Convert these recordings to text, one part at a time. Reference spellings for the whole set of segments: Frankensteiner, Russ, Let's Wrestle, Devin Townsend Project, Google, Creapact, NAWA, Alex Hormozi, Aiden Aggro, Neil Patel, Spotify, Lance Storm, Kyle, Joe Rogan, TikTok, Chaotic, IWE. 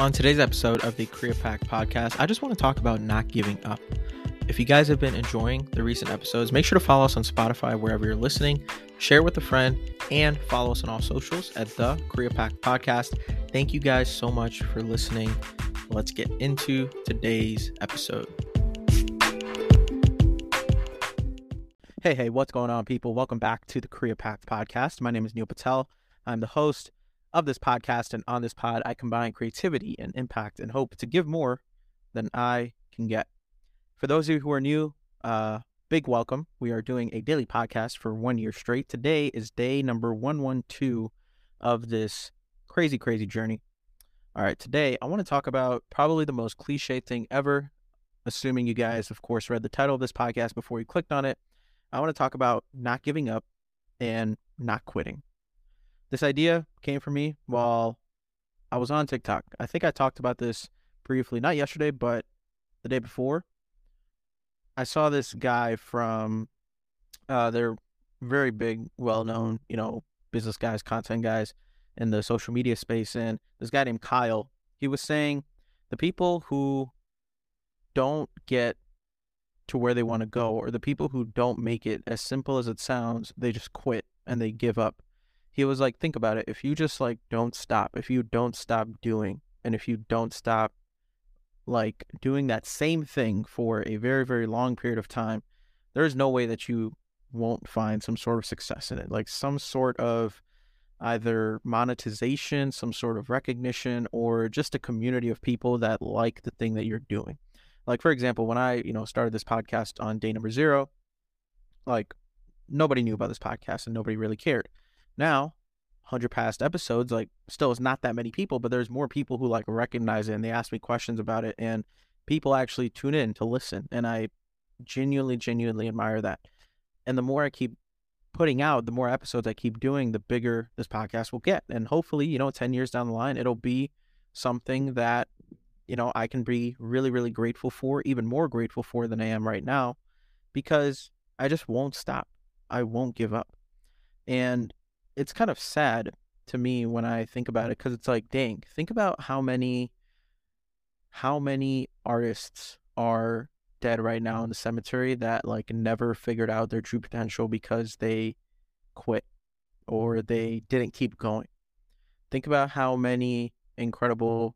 On today's episode of the Creapact podcast, I just want to talk about not giving up. If you guys have been enjoying the recent episodes, make sure to follow us on Spotify, wherever you're listening, share with a friend, and follow us on all socials at the Creapact podcast. Thank you guys so much for listening. Let's get into today's episode. Hey, what's going on, people? Welcome back to the Creapact podcast. My name is Neil Patel. I'm the host of this podcast, and on this pod, I combine creativity and impact and hope to give more than I can get. For those of you who are new, big welcome. We are doing a daily podcast for 1 year straight. Today is day number 112 of this crazy, crazy journey. All right, today I want to talk about probably the most cliche thing ever, assuming you guys, of course, read the title of this podcast before you clicked on it. I want to talk about not giving up and not quitting. This idea came from me while I was on TikTok. I think I talked about this briefly, not yesterday, but the day before. I saw this guy from, they're very big, well-known, business guys, content guys in the social media space. And this guy named Kyle, he was saying the people who don't get to where they want to go, or the people who don't make it, as simple as it sounds, they just quit and they give up. He was like, think about it. If you just don't stop, if you don't stop doing, and if you don't stop doing that same thing for a very, very long period of time, there's no way that you won't find some sort of success in it, some sort of either monetization, some sort of recognition, or just a community of people that like the thing that you're doing. For example, when I, started this podcast on day number 0, nobody knew about this podcast and nobody really cared. Now, 100 past episodes, still it's not that many people, but there's more people who recognize it, and they ask me questions about it, and people actually tune in to listen, and I genuinely admire that. And the more I keep putting out, the more episodes I keep doing, the bigger this podcast will get. And hopefully, 10 years down the line, it'll be something that, I can be really, really grateful for, even more grateful for than I am right now, because I just won't stop. I won't give up. And it's kind of sad to me when I think about it, because it's dang, think about how many artists are dead right now in the cemetery that never figured out their true potential because they quit or they didn't keep going. Think about how many incredible,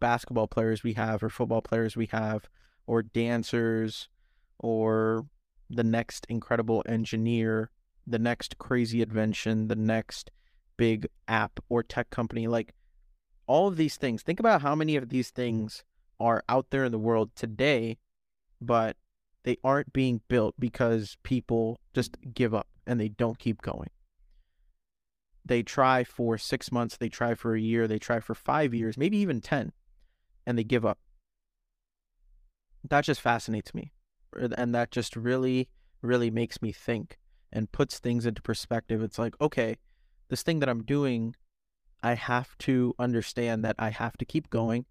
basketball players we have, or football players we have, or dancers, or the next incredible engineer, the next crazy invention, the next big app or tech company, all of these things. Think about how many of these things are out there in the world today, but they aren't being built because people just give up and they don't keep going. They try for 6 months, they try for a year, they try for 5 years, maybe even 10, and they give up. That just fascinates me. And that just really, really makes me think and puts things into perspective. It's okay, this thing that I'm doing, I have to understand that I have to keep going,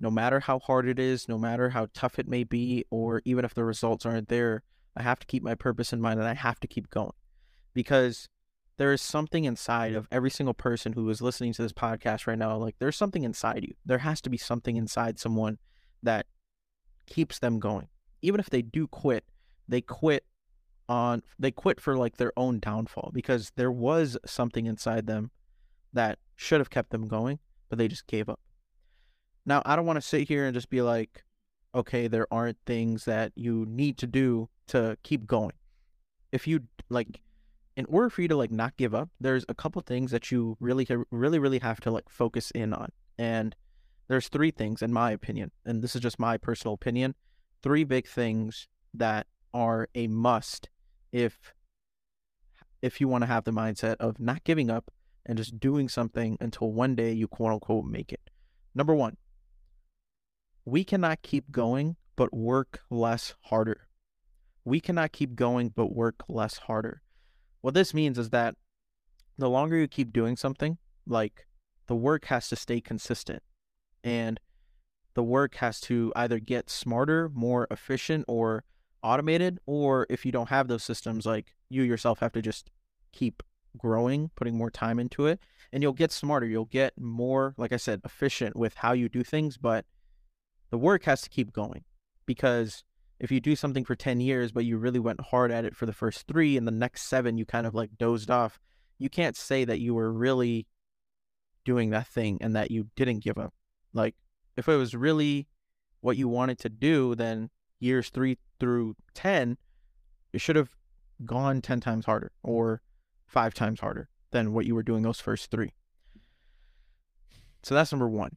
no matter how hard it is, no matter how tough it may be, or even if the results aren't there, I have to keep my purpose in mind and I have to keep going. Because there is something inside of every single person who is listening to this podcast right now, there's something inside you. There has to be something inside someone that keeps them going. Even if they do quit, they quit for their own downfall, because there was something inside them that should have kept them going, but they just gave up. Now, I don't want to sit here and just be okay, there aren't things that you need to do to keep going. If you in order for you to not give up, there's a couple things that you really have to focus in on. And there's 3 things, in my opinion, and this is just my personal opinion, 3 big things that are a must if you want to have the mindset of not giving up and just doing something until one day you quote unquote make it. Number 1, we cannot keep going but work less harder. What this means is that the longer you keep doing something, the work has to stay consistent, and the work has to either get smarter, more efficient, or automated, or if you don't have those systems, you yourself have to just keep growing, putting more time into it, and you'll get smarter. You'll get more, like I said, efficient with how you do things, but the work has to keep going, because if you do something for 10 years, but you really went hard at it for the first 3 and the next 7, you kind of like dozed off, you can't say that you were really doing that thing and that you didn't give up. Like if it was really what you wanted to do, then years 3 through 10, you should have gone 10 times harder or 5 times harder than what you were doing those first 3. So that's number 1.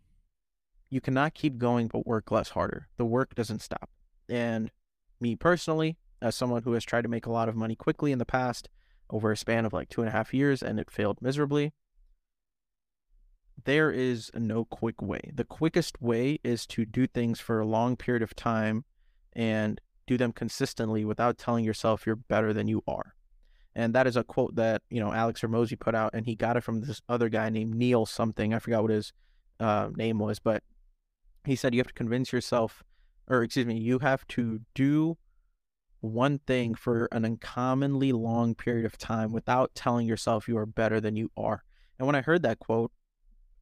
You cannot keep going, but work less harder. The work doesn't stop. And me personally, as someone who has tried to make a lot of money quickly in the past over a span of like 2.5 years, and it failed miserably, there is no quick way. The quickest way is to do things for a long period of time and do them consistently without telling yourself you're better than you are. And that is a quote that, you know, Alex Hormozi put out, and he got it from this other guy named Neil something. I forgot what his name was, but he said you have to convince yourself, or excuse me, you have to do one thing for an uncommonly long period of time without telling yourself you are better than you are. And when I heard that quote,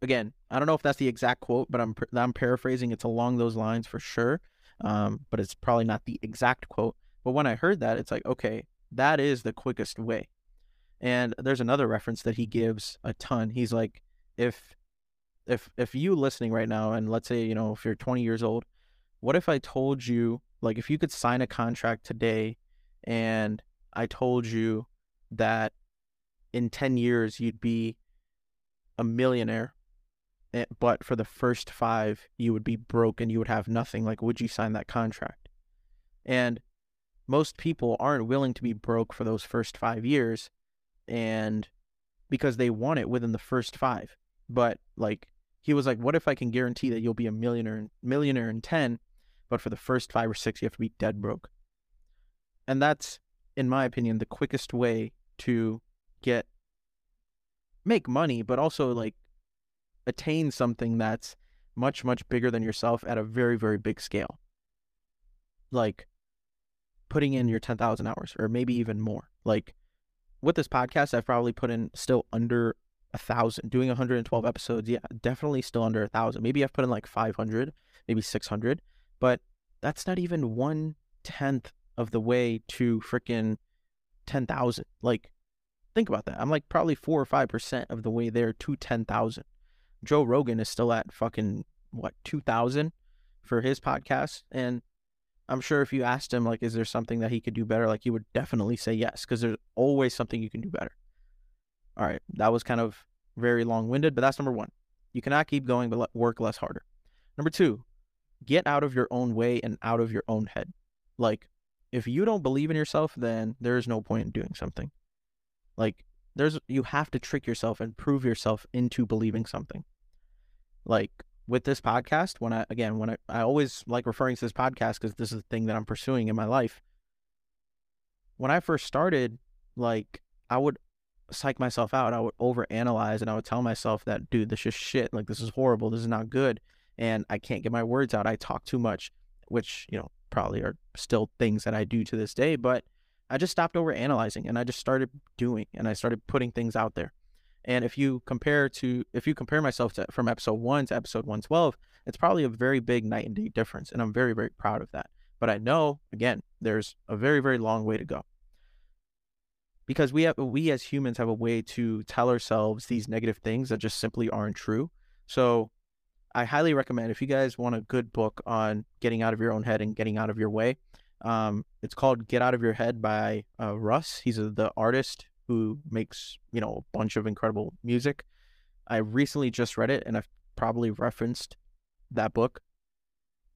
again, I don't know if that's the exact quote, but I'm paraphrasing. It's along those lines for sure. But it's probably not the exact quote. But when I heard that, it's like, okay, that is the quickest way. And there's another reference that he gives a ton. He's like, if you listening right now, and let's say, you know, if you're 20 years old, what if I told you, like, if you could sign a contract today and I told you that in 10 years you'd be a millionaire, but for the first 5 you would be broke and you would have nothing? Like, would you sign that contract? And most people aren't willing to be broke for those first 5 years, and because they want it within the first 5. But like, he was like, what if I can guarantee that you'll be a millionaire in 10, but for the first 5 or 6 you have to be dead broke? And that's, in my opinion, the quickest way to make money, but also like attain something that's much, much bigger than yourself at a very, very big scale. Like putting in your 10,000 hours or maybe even more. Like with this podcast, I've probably put in still under 1,000, doing 112 episodes. Yeah, definitely still under 1,000. Maybe I've put in like 500, maybe 600, but that's not even 1/10 of the way to freaking 10,000. Like, think about that. I'm like probably 4 or 5% of the way there to 10,000. Joe Rogan is still at fucking, what, 2,000 for his podcast. And I'm sure if you asked him, like, is there something that he could do better? Like, he would definitely say yes, because there's always something you can do better. All right. That was kind of very long-winded, but that's number 1. You cannot keep going, but work less harder. Number 2, get out of your own way and out of your own head. Like, if you don't believe in yourself, then there is no point in doing something. Like, you have to trick yourself and prove yourself into believing something. Like with this podcast, I always like referring to this podcast because this is the thing that I'm pursuing in my life. When I first started, like, I would psych myself out. I would overanalyze and I would tell myself that, dude, this is shit. Like, this is horrible. This is not good. And I can't get my words out. I talk too much, which, you know, probably are still things that I do to this day, but I just stopped overanalyzing and I just started doing, and I started putting things out there. And if you compare myself to from episode 1 to episode 112, it's probably a very big night and day difference. And I'm very, very proud of that. But I know, again, there's a very, very long way to go, because we as humans have a way to tell ourselves these negative things that just simply aren't true. So I highly recommend, if you guys want a good book on getting out of your own head and getting out of your way, it's called Get Out of Your Head by Russ. He's the artist who makes, you know, a bunch of incredible music. I recently just read it, and I've probably referenced that book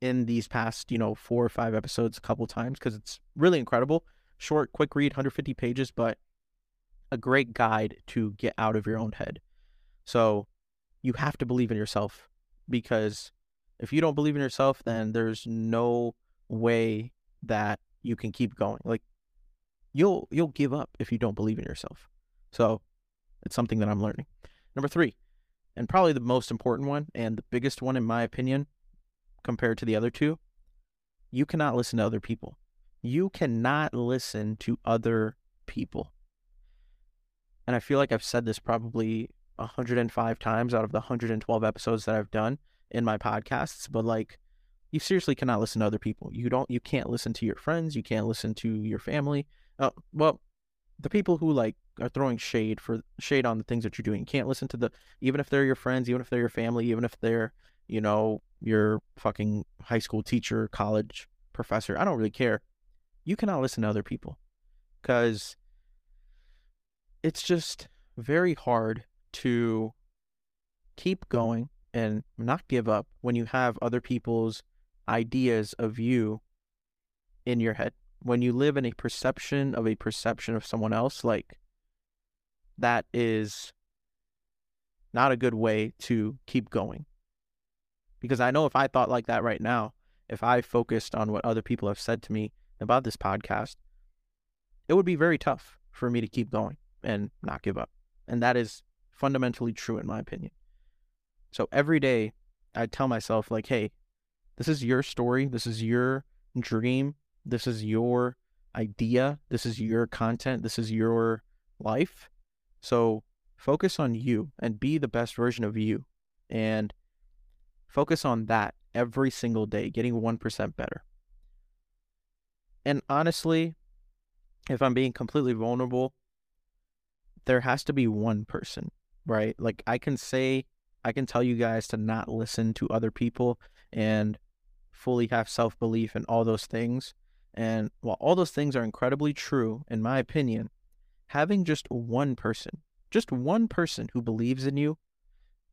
in these past, you know, 4 or 5 episodes a couple times, because it's really incredible. Short, quick read, 150 pages, but a great guide to get out of your own head. So you have to believe in yourself, because if you don't believe in yourself, then there's no way that you can keep going. Like, you'll give up if you don't believe in yourself. So it's something that I'm learning. Number 3, and probably the most important one and the biggest one in my opinion compared to the other 2, you cannot listen to other people. and I feel like I've said this probably 105 times out of the 112 episodes that I've done in my podcasts, but like, you seriously cannot listen to other people. You can't listen to your friends. You can't listen to your family. Well, the people who like are throwing shade on the things that you're doing, you can't listen to even if they're your friends, even if they're your family, even if they're, you know, your fucking high school teacher, college professor, I don't really care. You cannot listen to other people because it's just very hard to keep going and not give up when you have other people's ideas of you in your head. When you live in a perception of someone else, like, that is not a good way to keep going. Because I know if I thought like that right now, if I focused on what other people have said to me about this podcast, it would be very tough for me to keep going and not give up. And that is fundamentally true in my opinion. So every day I tell myself like, hey, this is your story. This is your dream. This is your idea. This is your content. This is your life. So focus on you and be the best version of you. And focus on that every single day, getting 1% better. And honestly, if I'm being completely vulnerable, there has to be one person, right? Like I can tell you guys to not listen to other people and fully have self-belief and all those things. And while all those things are incredibly true, in my opinion, having just one person who believes in you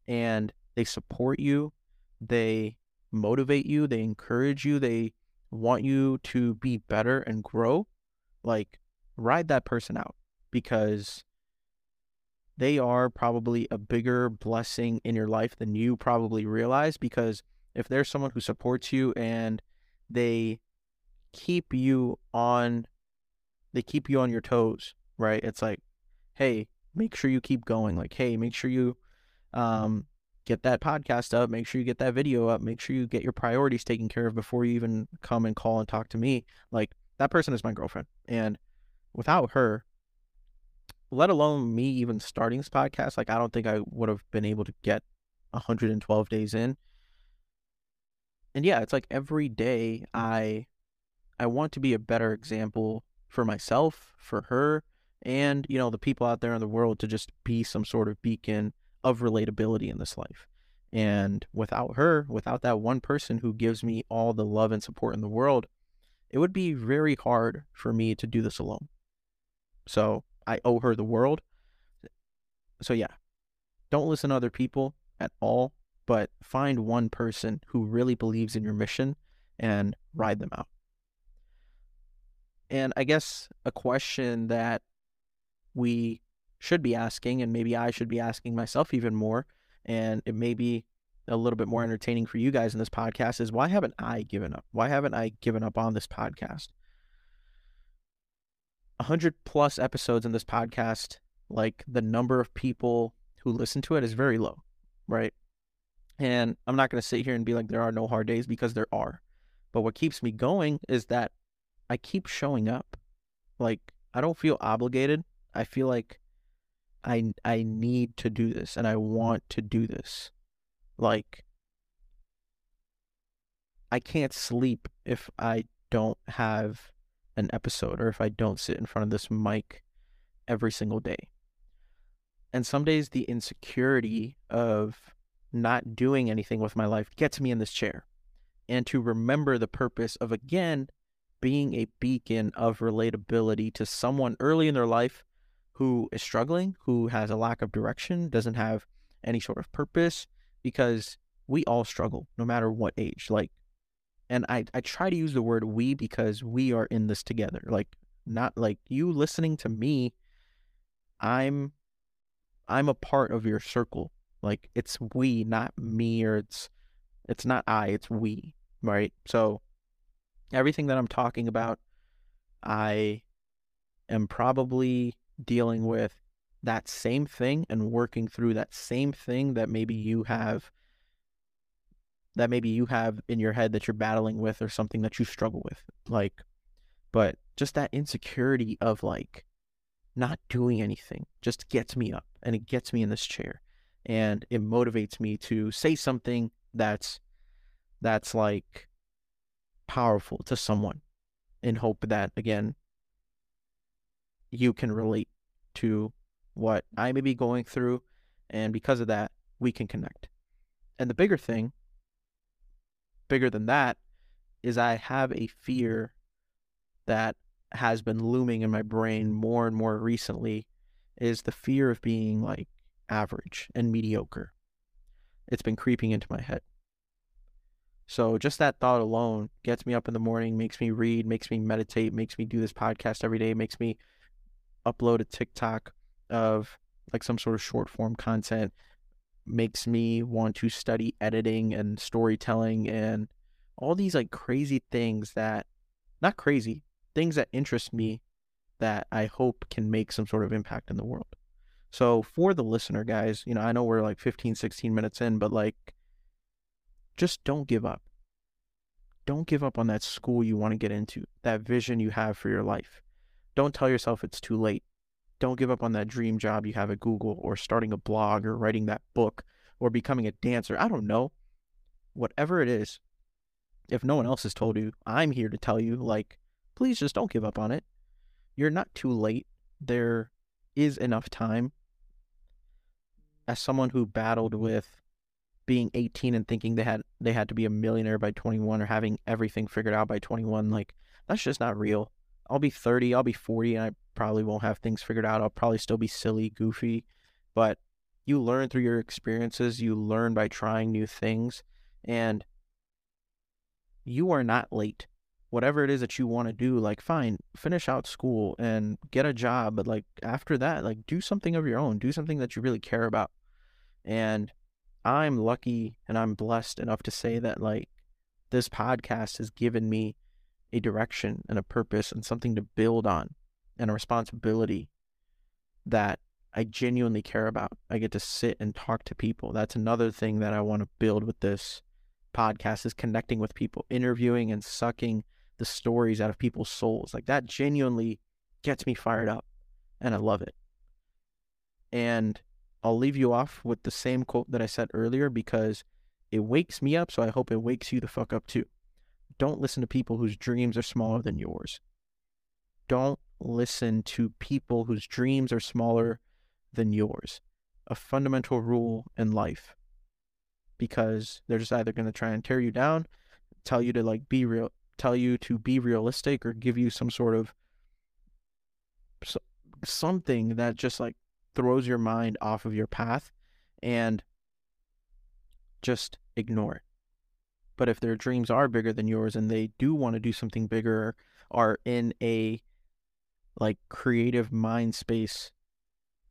and they support you, they motivate you, they encourage you, they want you to be better and grow, like ride that person out because they are probably a bigger blessing in your life than you probably realize. Because if there's someone who supports you and they keep you on your toes, right? It's like, hey, make sure you keep going. Like, hey, make sure you get that podcast up. Make sure you get that video up. Make sure you get your priorities taken care of before you even come and call and talk to me. Like, that person is my girlfriend. And without her, let alone me even starting this podcast, like, I don't think I would have been able to get 112 days in. And yeah, it's like every day I want to be a better example for myself, for her, and, you know, the people out there in the world to just be some sort of beacon of relatability in this life. And without her, without that one person who gives me all the love and support in the world, it would be very hard for me to do this alone. So I owe her the world. So yeah, don't listen to other people at all, but find one person who really believes in your mission and ride them out. And I guess a question that we should be asking, and maybe I should be asking myself even more, and it may be a little bit more entertaining for you guys in this podcast, is why haven't I given up? Why haven't I given up on this podcast? 100+ episodes in this podcast, like, the number of people who listen to it is very low, right? And I'm not going to sit here and be like, there are no hard days, because there are. But what keeps me going is that I keep showing up. Like, I don't feel obligated. I feel like I need to do this and I want to do this. Like, I can't sleep if I don't have an episode, or if I don't sit in front of this mic every single day. And some days the insecurity of not doing anything with my life gets me in this chair. And to remember the purpose of, again, being a beacon of relatability to someone early in their life who is struggling, who has a lack of direction, doesn't have any sort of purpose, because we all struggle no matter what age. Like, and I try to use the word we, because we are in this together. Like, not like you listening to me, I'm a part of your circle. Like, it's we, not me, or it's not I, it's we, right? So everything that I'm talking about, I am probably dealing with that same thing and working through that same thing that maybe you have in your head that you're battling with, or something that you struggle with. Like, but just that insecurity of, like, not doing anything just gets me up and it gets me in this chair and it motivates me to say something that's like powerful to someone, in hope that, again, you can relate to what I may be going through, and because of that, we can connect. And the bigger thing, bigger than that, is I have a fear that has been looming in my brain more and more recently, is the fear of being like average and mediocre. It's been creeping into my head. So just that thought alone gets me up in the morning, makes me read, makes me meditate, makes me do this podcast every day, makes me upload a TikTok of like some sort of short form content, makes me want to study editing and storytelling and all these like crazy things that, not crazy, things that interest me that I hope can make some sort of impact in the world. So for the listener, guys, you know, I know we're like 15, 16 minutes in, but like, just don't give up. Don't give up on that school you want to get into, that vision you have for your life. Don't tell yourself it's too late. Don't give up on that dream job you have at Google, or starting a blog, or writing that book, or becoming a dancer. I don't know. Whatever it is, if no one else has told you, I'm here to tell you, like, please just don't give up on it. You're not too late. There is enough time. As someone who battled with being 18 and thinking they had to be a millionaire by 21, or having everything figured out by 21, like, that's just not real. I'll be 30, I'll be 40, and I probably won't have things figured out. I'll probably still be silly, goofy, but you learn through your experiences. You learn by trying new things, and you are not late. Whatever it is that you want to do, like, fine, finish out school and get a job. But like, after that, like, do something of your own, do something that you really care about. And I'm lucky and I'm blessed enough to say that like this podcast has given me a direction and a purpose and something to build on, and a responsibility that I genuinely care about. I get to sit and talk to people. That's another thing that I want to build with this podcast, is connecting with people, interviewing and sucking the stories out of people's souls. Like, that genuinely gets me fired up, and I love it. And I'll leave you off with the same quote that I said earlier, because it wakes me up, so I hope it wakes you the fuck up too. Don't listen to people whose dreams are smaller than yours. Don't listen to people whose dreams are smaller than yours. A fundamental rule in life, because they're just either going to try and tear you down, tell you to like be real, tell you to be realistic, or give you some sort of something that just like throws your mind off of your path, and just ignore it. But if their dreams are bigger than yours and they do want to do something bigger, are in a like creative mind space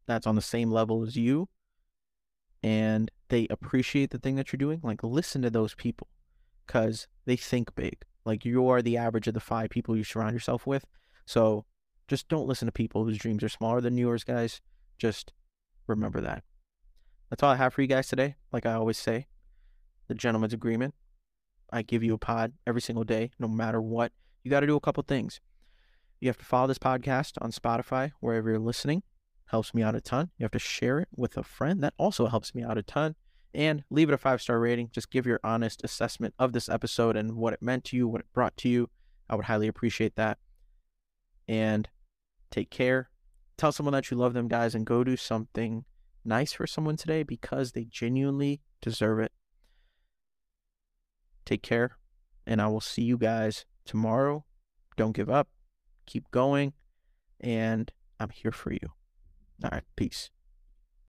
that's on the same level as you, and they appreciate the thing that you're doing, like, listen to those people, because they think big. Like, you are the average of the 5 people you surround yourself with. So just don't listen to people whose dreams are smaller than yours, guys. Just remember that. That's all I have for you guys today. Like I always say, the gentleman's agreement. I give you a pod every single day, no matter what. You got to do a couple things. You have to follow this podcast on Spotify, wherever you're listening. Helps me out a ton. You have to share it with a friend. That also helps me out a ton. And leave it a 5-star rating. Just give your honest assessment of this episode and what it meant to you, what it brought to you. I would highly appreciate that. And take care. Tell someone that you love them, guys, and go do something nice for someone today, because they genuinely deserve it. Take care, and I will see you guys tomorrow. Don't give up. Keep going, and I'm here for you. All right, peace.